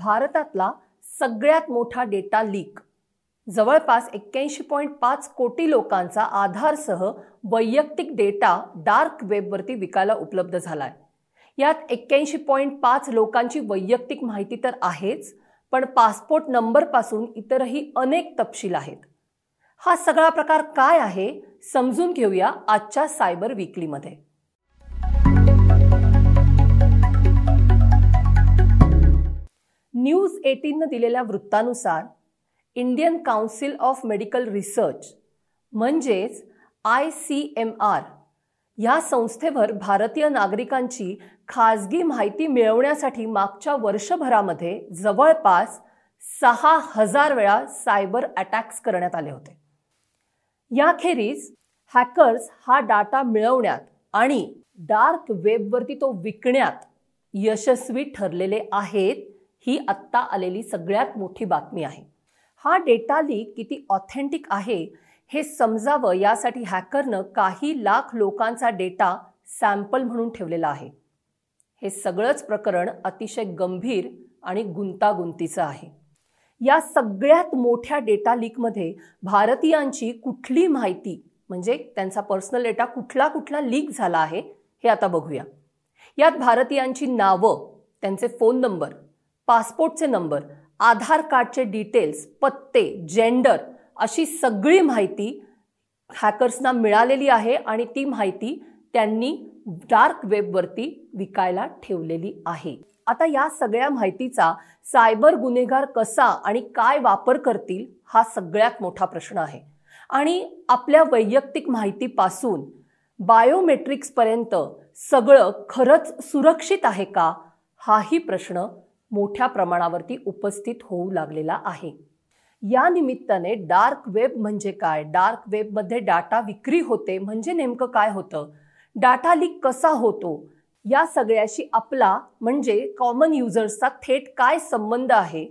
भारतातला सगळ्यात मोठा डेटा लीक. जवळपास 81.5 कोटी लोकांचा आधारसह वैयक्तिक डेटा डार्क वेबवरती विकायला उपलब्ध झाला आहे. यात 81.5 लोकांची वैयक्तिक माहिती तर आहेच, पण पासपोर्ट नंबरपासून इतरही अनेक तपशील आहेत. हा सगळा प्रकार काय आहे समजून घेऊया आजच्या सायबर वीकलीमध्ये. न्यूज 18 दिलेल्या वृत्तानुसार Indian council of medical research म्हणजेच ICMR या संस्थेवर भारतीय नागरिकांची खाजगी माहिती मिळवण्यासाठी मागच्या वर्षभरामध्ये जवळपास 6000 वेळा सायबर अटॅक्स करण्यात आले होते. याखेरीज हॅकर्स हा डाटा मिळवण्यात आणि डार्क वेबवरती तो विकण्यात यशस्वी ठरलेले आहेत. ही आत्ता आलेली सगळ्यात मोठी बातमी आहे. हा डेटा लीक किती ऑथेंटिक आहे हे समजावं यासाठी हॅकरनं काही लाख लोकांचा डेटा सॅम्पल म्हणून ठेवलेला आहे. हे सगळंच प्रकरण अतिशय गंभीर आणि गुंतागुंतीचं आहे. या सगळ्यात मोठ्या डेटा लीकमध्ये भारतीयांची कुठली माहिती म्हणजे त्यांचा पर्सनल डेटा कुठला लीक झाला आहे हे आता बघूया. यात भारतीयांची नावं, त्यांचे फोन नंबर, पासपोर्टचे नंबर, आधार कार्डचे डिटेल्स, पत्ते, जेंडर अशी सगळी माहिती हॅकर्सना मिळालेली आहे आणि ती माहिती त्यांनी डार्क वेबवरती विकायला ठेवलेली आहे. आता या सगळ्या माहितीचा सायबर गुन्हेगार कसा आणि काय वापर करतील हा सगळ्यात मोठा प्रश्न आहे. आणि आपल्या वैयक्तिक माहितीपासून बायोमेट्रिक्सपर्यंत सगळं खरंच सुरक्षित आहे का हाही प्रश्न मोठ्या प्रमाणावरती उपस्थित होऊ लागलेला आहे. या निमित्ताने डार्क वेब म्हणजे काय, डार्क वेबमध्ये डाटा विक्री होते म्हणजे नेमकं काय होतं, डाटा लीक कसा होतो, या सगळ्याशी आपला म्हणजे कॉमन युजर्सचा थेट काय संबंध आहे,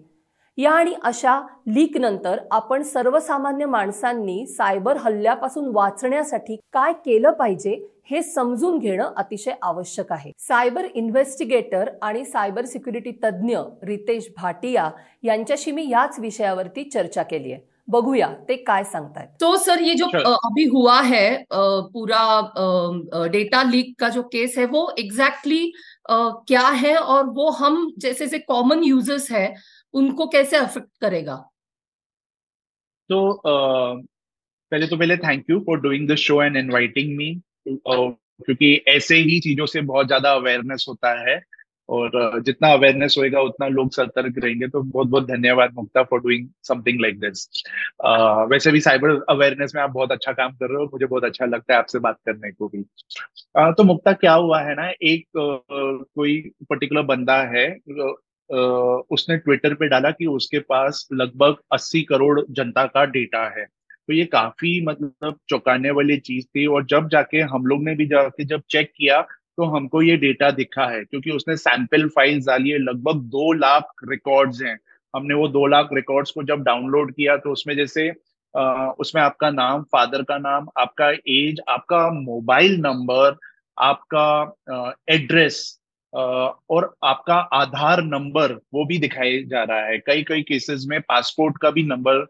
या आणि अशा लीकनंतर आपण सर्वसामान्य माणसांनी सायबर हल्ल्यापासून वाचण्यासाठी काय केलं पाहिजे हे समजून घेणं अतिशय आवश्यक आहे. सायबर इन्व्हेस्टिगेटर आणि सायबर सिक्युरिटी तज्ज्ञ रितेश भाटिया यांच्याशी मी याच विषयावरती चर्चा केली आहे. बघूया ते काय सांगतायत. तो सर, ये जो अभी हुआ है पूरा डेटा लीक का जो केस है वो एग्जैक्टली क्या है और वो हम जैसे कॉमन यूजर्स है उनको कैसे अफेक्ट करेगा? तो पहले thank you for doing this show and inviting me, क्योंकि ऐसे ही चीजों से बहुत ज्यादा अवेयरनेस होता है और जितना अवेयरनेस होएगा उतना लोग सतर्क रहेंगे. तो बहुत बहुत धन्यवाद Mukta for doing something like this. वैसे भी साइबर अवेयरनेस में आप बहुत अच्छा काम कर रहे हो, मुझे बहुत अच्छा लगता है आपसे बात करने को भी. तो मुक्ता क्या हुआ है ना, एक कोई पर्टिकुलर बंदा है, उसने ट्विटर पे डाला कि उसके पास लगभग 80 करोड़ जनता का डेटा है. तो ये काफी मतलब चौंकाने वाली चीज थी और जब जाके हम लोग ने भी जाके जब चेक किया तो हमको ये डेटा दिखा है, क्योंकि उसने सैंपल फाइल्स डाली है. लगभग 2 लाख रिकॉर्ड्स हैं. हमने वो 2 लाख रिकॉर्ड्स को जब डाउनलोड किया तो उसमें जैसे उसमें आपका नाम, फादर का नाम, आपका एज, आपका मोबाइल नंबर, आपका एड्रेस और आपका आधार नंबर वो भी दिखाया जा रहा है. कई केसेस में पासपोर्ट का भी नंबर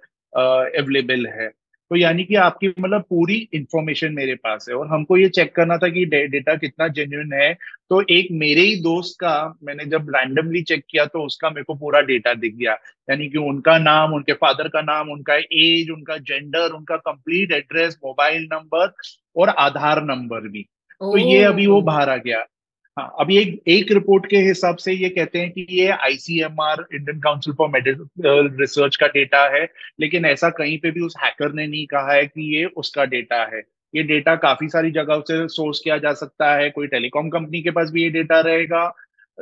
अवेलेबल है. तो यानी कि आपकी मतलब पूरी इंफॉर्मेशन मेरे पास है और हमको ये चेक करना था कि डेटा कितना जेन्युइन है. तो एक मेरे ही दोस्त का मैंने जब रैंडमली चेक किया तो उसका मेरे को पूरा डेटा दिख गया, यानी कि उनका नाम, उनके फादर का नाम, उनका एज, उनका जेंडर, उनका कंप्लीट एड्रेस, मोबाइल नंबर और आधार नंबर भी. तो ये अभी वो बाहर आ गया. हाँ, अभी एक रिपोर्ट के हिसाब से ये कहते हैं कि ये ICMR Indian council for medical research का डेटा है, लेकिन ऐसा कहीं पे भी उस हैकर ने नहीं कहा है कि ये उसका डेटा है. ये डेटा काफी सारी जगहों से सोर्स किया जा सकता है. कोई टेलीकॉम कंपनी के पास भी ये डेटा रहेगा,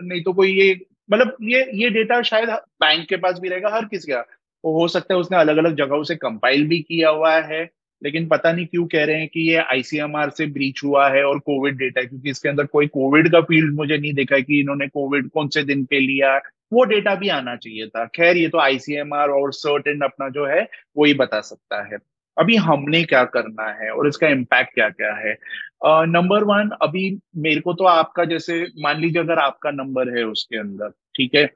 नहीं तो कोई ये मतलब ये डेटा शायद बैंक के पास भी रहेगा, हर किसी का. हो सकता है उसने अलग अलग जगहों से कंपाइल भी किया हुआ है, लेकिन पता नहीं क्यों कह रहे हैं कि ये ICMR से ब्रीच हुआ है और कोविड डेटा है, क्योंकि इसके अंदर कोई कोविड का फील्ड मुझे नहीं दिखा कि इन्होंने कोविड कौन से दिन पे लिया, वो डेटा भी आना चाहिए था. खैर, ये तो ICMR और सर्टेन अपना जो है वो ही बता सकता है. अभी हमने क्या करना है और इसका इम्पैक्ट क्या क्या है. नंबर 1, अभी मेरे को तो आपका जैसे मान लीजिए अगर आपका नंबर है उसके अंदर, ठीक है,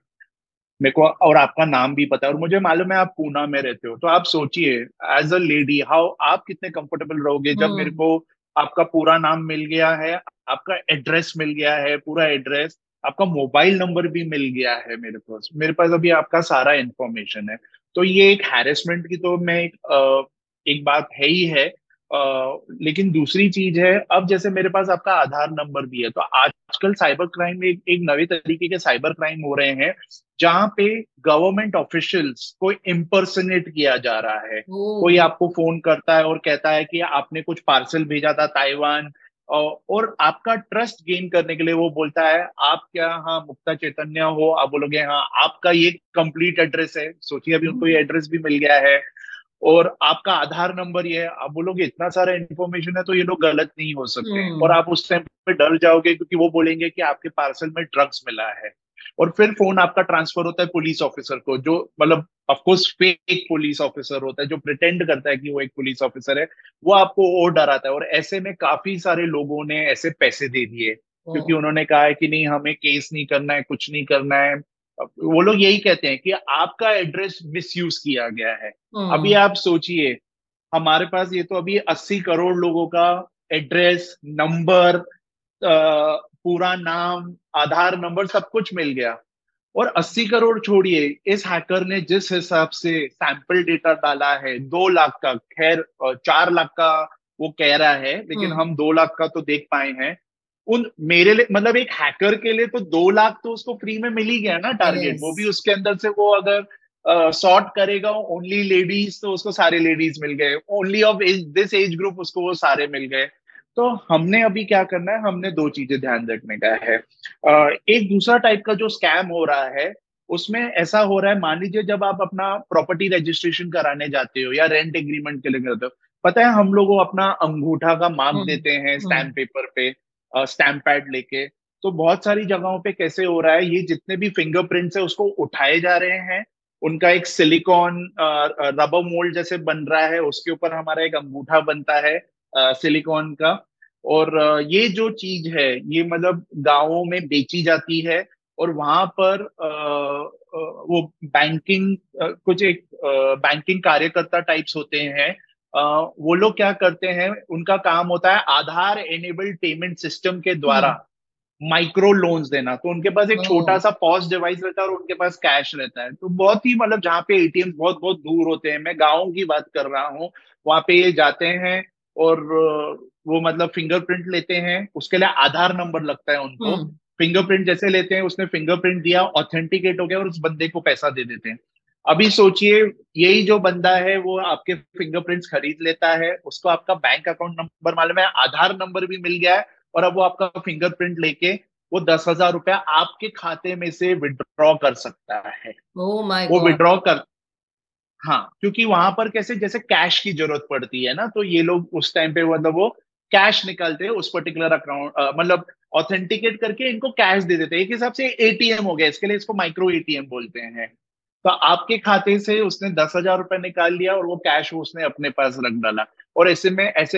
मेरे को और आपका नाम भी पता है और मुझे मालूम है आप पूना में रहते हो, तो आप सोचिए एज अ लेडी हाउ आप कितने कंफर्टेबल रहोगे जब मेरे को आपका पूरा नाम मिल गया है, आपका एड्रेस मिल गया है, पूरा एड्रेस, आपका मोबाइल नंबर भी मिल गया है मेरे पास अभी आपका सारा इन्फॉर्मेशन है। तो ये एक हैरेसमेंट की तो मैं एक बात है ही है, लेकिन दूसरी चीज है अब जैसे मेरे पास आपका आधार नंबर भी है, तो आजकल साइबर क्राइम में एक नए तरीके के साइबर क्राइम हो रहे हैं जहाँ पे गवर्नमेंट ऑफिशियल्स को इम्पर्सनेट किया जा रहा है। कोई आपको फोन करता है और कहता है कि आपने कुछ पार्सल भेजा था ताइवान, और आपका ट्रस्ट गेन करने के लिए वो बोलता है आप क्या हाँ मुक्ता चैतन्य हो, आप बोलोगे हाँ, आपका ये कंप्लीट एड्रेस है, सोचिए अभी उनको ये एड्रेस भी मिल गया है, और आपका आधार नंबर ये है, आप बोलोगे इतना सारा इन्फॉर्मेशन है तो ये लोग गलत नहीं हो सकते, और आप उस टाइम पे डर जाओगे क्योंकि वो बोलेंगे कि आपके पार्सल में ड्रग्स मिला है। और फिर फोन आपका ट्रांसफर होता है पुलिस ऑफिसर को, जो मतलब ऑफकोर्स फेक पुलिस ऑफिसर होता है जो प्रिटेंड करता है कि वो एक पुलिस ऑफिसर है, वो आपको और डराता है। और ऐसे में काफी सारे लोगों ने ऐसे पैसे दे दिए क्योंकि उन्होंने कहा है कि नहीं हमें केस नहीं करना है, कुछ नहीं करना है। वो लोग यही कहते हैं कि आपका एड्रेस मिसयूज किया गया है। अभी आप सोचिए हमारे पास ये तो अभी 80 करोड़ लोगों का एड्रेस, नंबर, पूरा नाम, आधार नंबर सब कुछ मिल गया, और 80 करोड़ छोड़िए इस हैकर ने जिस हिसाब से सैंपल डेटा डाला है 2 लाख का, खैर 4 लाख का वो कह रहा है लेकिन हम 2 लाख का तो देख पाए हैं। उन मेरे लिए मतलब एक हैकर के लिए तो 2 लाख तो उसको फ्री में मिल ही गया ना टारगेट, वो भी उसके अंदर से वो अगर सॉर्ट करेगा ओनली लेडीज तो उसको सारे लेडीज मिल गए, only of this age group उसको वो सारे मिल गए। तो हमने अभी क्या करना है, हमने 2 चीजें ध्यान रखने का है। एक दूसरा टाइप का जो स्कैम हो रहा है उसमें ऐसा हो रहा है, मान लीजिए जब आप अपना प्रॉपर्टी रजिस्ट्रेशन कराने जाते हो या रेंट एग्रीमेंट के लिए जाते हो, पता है हम लोग अपना अंगूठा का मार्क देते हैं स्टैम्प पेपर पे, स्टैम्प पैड लेके, तो बहुत सारी जगहों पे कैसे हो रहा है ये जितने भी फिंगरप्रिंट्स है उसको उठाए जा रहे हैं, उनका एक सिलिकॉन रबर मोल्ड जैसे बन रहा है, उसके ऊपर हमारा एक अंगूठा बनता है सिलिकॉन का, और ये जो चीज है ये मतलब गांवों में बेची जाती है, और वहां पर वो बैंकिंग कुछ एक बैंकिंग कार्यकर्ता टाइप्स होते हैं, वो लोग क्या करते हैं, उनका काम होता है आधार एनेबल्ड पेमेंट सिस्टम के द्वारा माइक्रो लोन्स देना। तो उनके पास एक छोटा सा पॉज डिवाइस रहता है और उनके पास कैश रहता है, तो बहुत ही मतलब जहाँ पे एटीएम बहुत बहुत दूर होते हैं, मैं गाँव की बात कर रहा हूँ, वहां पे ये जाते हैं और वो मतलब फिंगरप्रिंट लेते हैं, उसके लिए आधार नंबर लगता है उनको, फिंगरप्रिंट जैसे लेते हैं, उसने फिंगरप्रिंट दिया, ऑथेंटिकेट हो गया और उस बंदे को पैसा दे देते हैं। अभी सोचिए यही जो बंदा है वो आपके फिंगरप्रिंट्स खरीद लेता है, उसको आपका बैंक अकाउंट नंबर मालूम है, आधार नंबर भी मिल गया है, और अब वो आपका फिंगरप्रिंट लेके वो 10,000 रुपया आपके खाते में से विड्रॉ कर सकता है। वो विड्रॉ कर, हाँ, क्योंकि वहां पर कैसे जैसे कैश की जरूरत पड़ती है ना, तो ये लोग उस टाइम पे मतलब वो कैश निकालते हैं उस पर्टिकुलर अकाउंट, मतलब ऑथेंटिकेट करके इनको कैश दे देते हैं। एक हिसाब से एटीएम हो गया, इसके लिए इसको माइक्रो एटीएम बोलते हैं। तो आपके खाते से उसने 10,000 रुपये निकाल लिया और वो कैश उसने अपने पास रख डाला, और ऐसे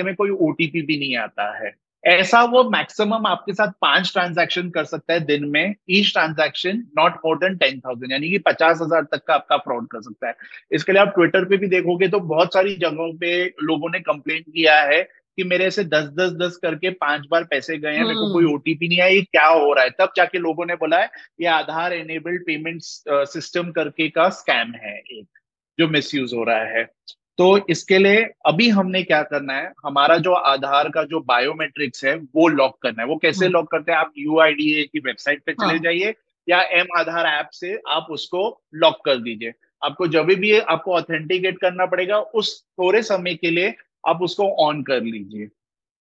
में कोई ओटीपी भी नहीं आता है। ऐसा वो मैक्सिमम आपके साथ 5 ट्रांजैक्शन कर सकता है दिन में, each transaction not more than 10,000, यानी कि 50,000 तक का आपका फ्रॉड कर सकता है। इसके लिए आप ट्विटर पे भी देखोगे तो बहुत सारी जगहों पे लोगों ने कंप्लेन किया है कि मेरे से 10-10-10 करके 5 बार पैसे गए हैं, मेरे को कोई ओटीपी नहीं आया, ये क्या हो रहा है। तब जाके लोगों ने बोला है ये आधार एनेबल्ड पेमेंट्स सिस्टम करके का स्कैम है एक, जो मिसयूज हो रहा है। तो इसके लिए अभी हमने क्या करना है, हमारा जो आधार का जो बायोमेट्रिक्स है वो लॉक करना है। वो कैसे लॉक करते हैं, आप यूआईडीए की वेबसाइट पे चले जाइए या एम आधार ऐप से आप उसको लॉक कर दीजिए। आपको जब भी आपको ऑथेंटिकेट करना पड़ेगा उस थोड़े समय के लिए आप उसको ऑन कर लीजिए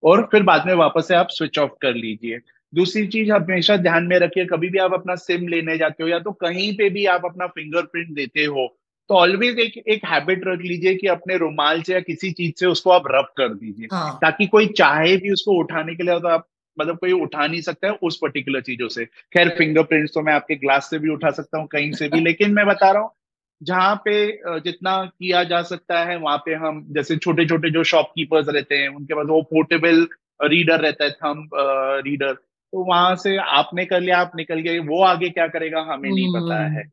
और फिर बाद में वापस से आप स्विच ऑफ कर लीजिए। दूसरी चीज आप हमेशा ध्यान में रखिए, कभी भी आप अपना सिम लेने जाते हो या तो कहीं पे भी आप अपना फिंगरप्रिंट देते हो तो ऑलवेज एक हैबिट रख लीजिए कि अपने रुमाल से या किसी चीज से उसको आप रब कर दीजिए, ताकि कोई चाहे भी उसको उठाने के लिए तो आप मतलब कोई उठा नहीं सकता है उस पर्टिकुलर चीजों से। खैर फिंगरप्रिंट्स तो मैं आपके ग्लास से भी उठा सकता हूँ, कहीं से भी, लेकिन मैं बता रहा हूँ जहाँ पे जितना किया जा सकता है वहां पे हम जैसे छोटे छोटे जो शॉपकीपर्स रहते हैं उनके पास वो पोर्टेबल रीडर रहता है, थंब रीडर, तो वहां से आपने कर लिया, आप निकल गए, वो आगे क्या करेगा हमें नहीं पता है।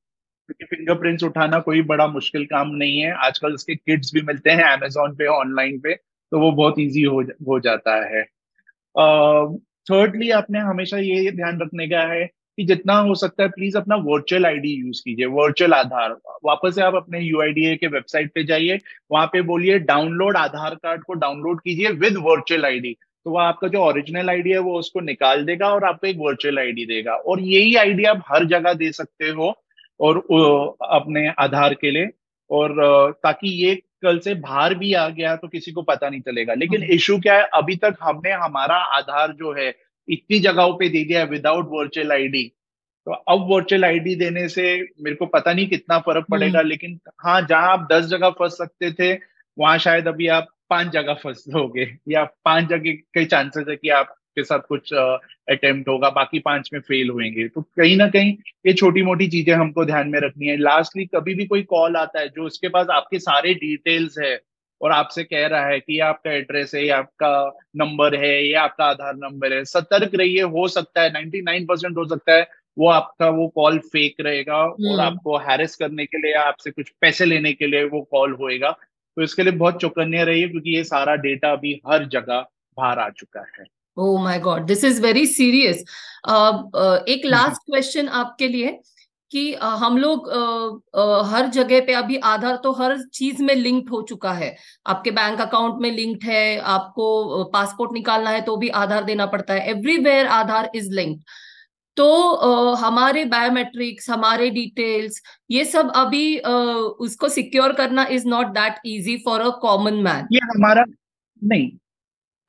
क्योंकि फिंगरप्रिंट्स उठाना कोई बड़ा मुश्किल काम नहीं है। आजकल इसके किट्स भी मिलते हैं अमेजोन पे, ऑनलाइन पे, तो वो बहुत ईजी हो जाता है। थर्डली आपने हमेशा ये ध्यान रखने का है कि जितना हो सकता है प्लीज अपना वर्चुअल आईडी यूज कीजिए, वर्चुअल आधार। वापस से आप अपने यूआईडीआई के वेबसाइट पे जाइए, वहां पे बोलिए डाउनलोड आधार कार्ड को डाउनलोड कीजिए विद वर्चुअल आईडी, तो वह आपका जो ओरिजिनल आईडी है वो उसको निकाल देगा और आपको एक वर्चुअल आईडी देगा। और यही आईडी आप हर जगह दे सकते हो और अपने आधार के लिए, और ताकि ये कल से बाहर भी आ गया तो किसी को पता नहीं चलेगा। लेकिन इशू क्या है, अभी तक हमने हमारा आधार जो है इतनी जगहों पे दे दिया विदाउट वर्चुअल आईडी, तो अब वर्चुअल आईडी देने से मेरे को पता नहीं कितना फर्क पड़ेगा, लेकिन हाँ जहां आप 10 जगह फंस सकते थे वहां शायद अभी आप 5 जगह फंस दोगे, या 5 जगह के चांसेस है कि आपके साथ कुछ अटेम्प्ट होगा, बाकी 5 में फेल होंगे। तो कहीं ना कहीं ये छोटी मोटी चीजें हमको ध्यान में रखनी है। लास्टली कभी भी कोई कॉल आता है जो उसके पास आपके सारे डिटेल्स है और आपसे कह रहा है कि आपका एड्रेस है, आपका नंबर है, या आपका आधार नंबर है, सतर्क रहिए। हो सकता है 99% हो सकता है वो आपका वो कॉल फेक रहेगा और आपको हैरेस करने के लिए या आपसे कुछ पैसे लेने के लिए वो कॉल होएगा। तो इसके लिए बहुत चौकन्ने रहिए क्योंकि ये सारा डेटा अभी हर जगह बाहर आ चुका है। Oh my God, this is very serious. एक लास्ट क्वेश्चन आपके लिए कि हम लोग हर जगह पे अभी आधार तो हर चीज में लिंक्ड हो चुका है, आपके बैंक अकाउंट में लिंक्ड है, आपको पासपोर्ट निकालना है तो भी आधार देना पड़ता है, एवरीवेयर आधार इज लिंक्ड। तो हमारे बायोमेट्रिक्स, हमारे डिटेल्स, ये सब अभी उसको सिक्योर करना is not that easy for a common man. ये हमारा नहीं,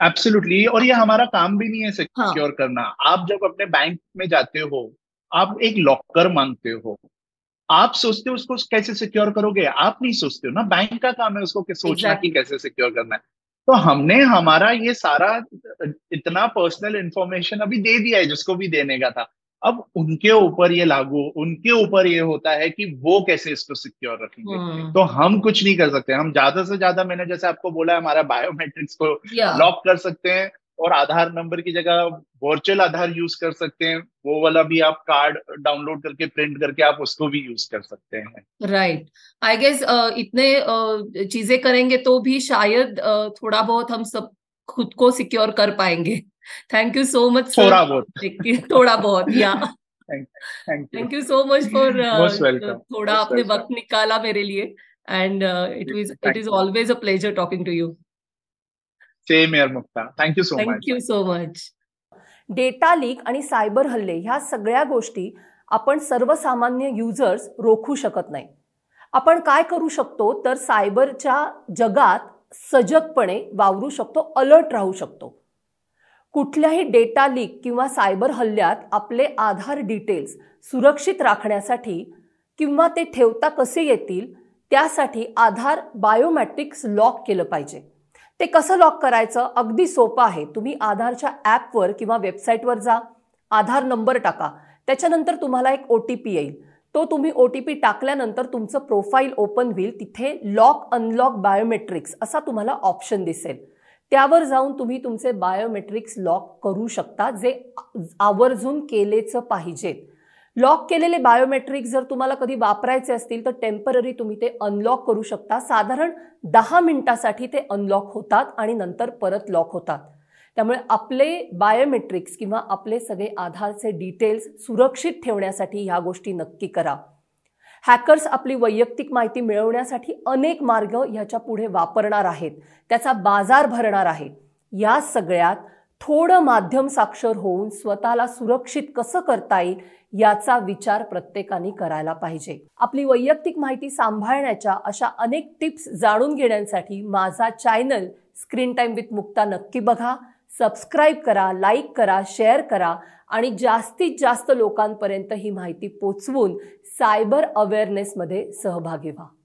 एब्सोल्युटली, और ये हमारा काम भी नहीं है सिक्योर करना। आप जब अपने बैंक में जाते हो आप एक लॉकर मांगते हो, आप सोचते हो उसको कैसे सिक्योर करोगे, आप नहीं सोचते हो ना, बैंक का काम है उसको सोचना कि कैसे सिक्योर करना है। तो हमने हमारा ये सारा इतना पर्सनल इंफॉर्मेशन अभी दे दिया है जिसको भी देने का था, अब उनके ऊपर ये लागू, उनके ऊपर ये होता है कि वो कैसे इसको सिक्योर रखेंगे। तो हम कुछ नहीं कर सकते, हम ज्यादा से ज्यादा, मैंने जैसे आपको बोला, हमारा बायोमेट्रिक्स को लॉक कर सकते हैं और आधार नंबर की जगह वर्चुअल आधार यूज कर सकते हैं। वो वाला भी आप कार्ड डाउनलोड करके प्रिंट करके आप उसको भी यूज कर सकते हैं। राइट, आई गेस इतने चीजें करेंगे तो भी शायद थोड़ा बहुत हम सब खुद को सिक्योर कर पाएंगे। Thank you so much. थोड़ा बहुत या thank you so much for थोड़ा आपने वक्त निकाला मेरे लिए, and it is always a pleasure talking to you. Thank you so much. Data leak आणि सायबर हल्ले ह्या सगळ्या गोष्टी आपण सर्वसामान्य युजर्स रोखू शकत नाही। आपण काय करू शकतो तर सायबरच्या जगात सजगपणे वावरू शकतो, अलर्ट राहू शकतो। कुठल्याही डेटा लीक किंवा सायबर हल्ल्यात आपले आधार डिटेल्स सुरक्षित राखण्यासाठी किंवा ते ठेवता कसे येतील त्यासाठी आधार बायोमेट्रिक्स लॉक केलं पाहिजे। ते कसं लॉक करायचं अगदी सोपं आहे। तुम्ही आधारच्या ॲपवर किंवा वेबसाईटवर जा, आधार नंबर टाका, त्याच्यानंतर तुम्हाला एक OTP येईल। तो तुम्ही OTP टाकल्यानंतर तुमचं प्रोफाईल ओपन होईल, तिथे लॉक अनलॉक बायोमेट्रिक्स असा तुम्हाला ऑप्शन दिसेल। त्यावर जाऊन तुम्ही तुमचे बायोमेट्रिक्स लॉक करू शकता, जे आवर्जून केलेचं पाहिजे। लॉक केलेले बायोमेट्रिक्स जर तुम्हाला कधी वापरायचे असतील तर टेम्पररी तुम्ही ते अनलॉक करू शकता। साधारण 10 मिनिटांसाठी ते अनलॉक होतात आणि नंतर परत लॉक होतात। त्यामुळे आपले बायोमेट्रिक्स किंवा आपले सगळे आधारचे डिटेल्स सुरक्षित ठेवण्यासाठी ह्या गोष्टी नक्की करा। हॅकर्स आपली वैयक्तिक माहिती मिळवण्यासाठी अनेक मार्ग ह्याच्या पुढे वापरणार आहेत, त्याचा बाजार भरणार आहे। या सगळ्यात थोडं माध्यम साक्षर होऊन स्वतःला सुरक्षित कसं करता येईल याचा विचार प्रत्येकाने करायला पाहिजे। आपली वैयक्तिक माहिती सांभाळण्याच्या अशा अनेक टिप्स जाणून घेण्यासाठी माझा channel screen time with Mukta नक्की बघा, सबस्क्राईब करा, लाईक करा, शेअर करा आणि जास्तीत जास्त लोकांपर्यंत ही माहिती पोचवून सायबर अवेअरनेसमध्ये सहभागी व्हा।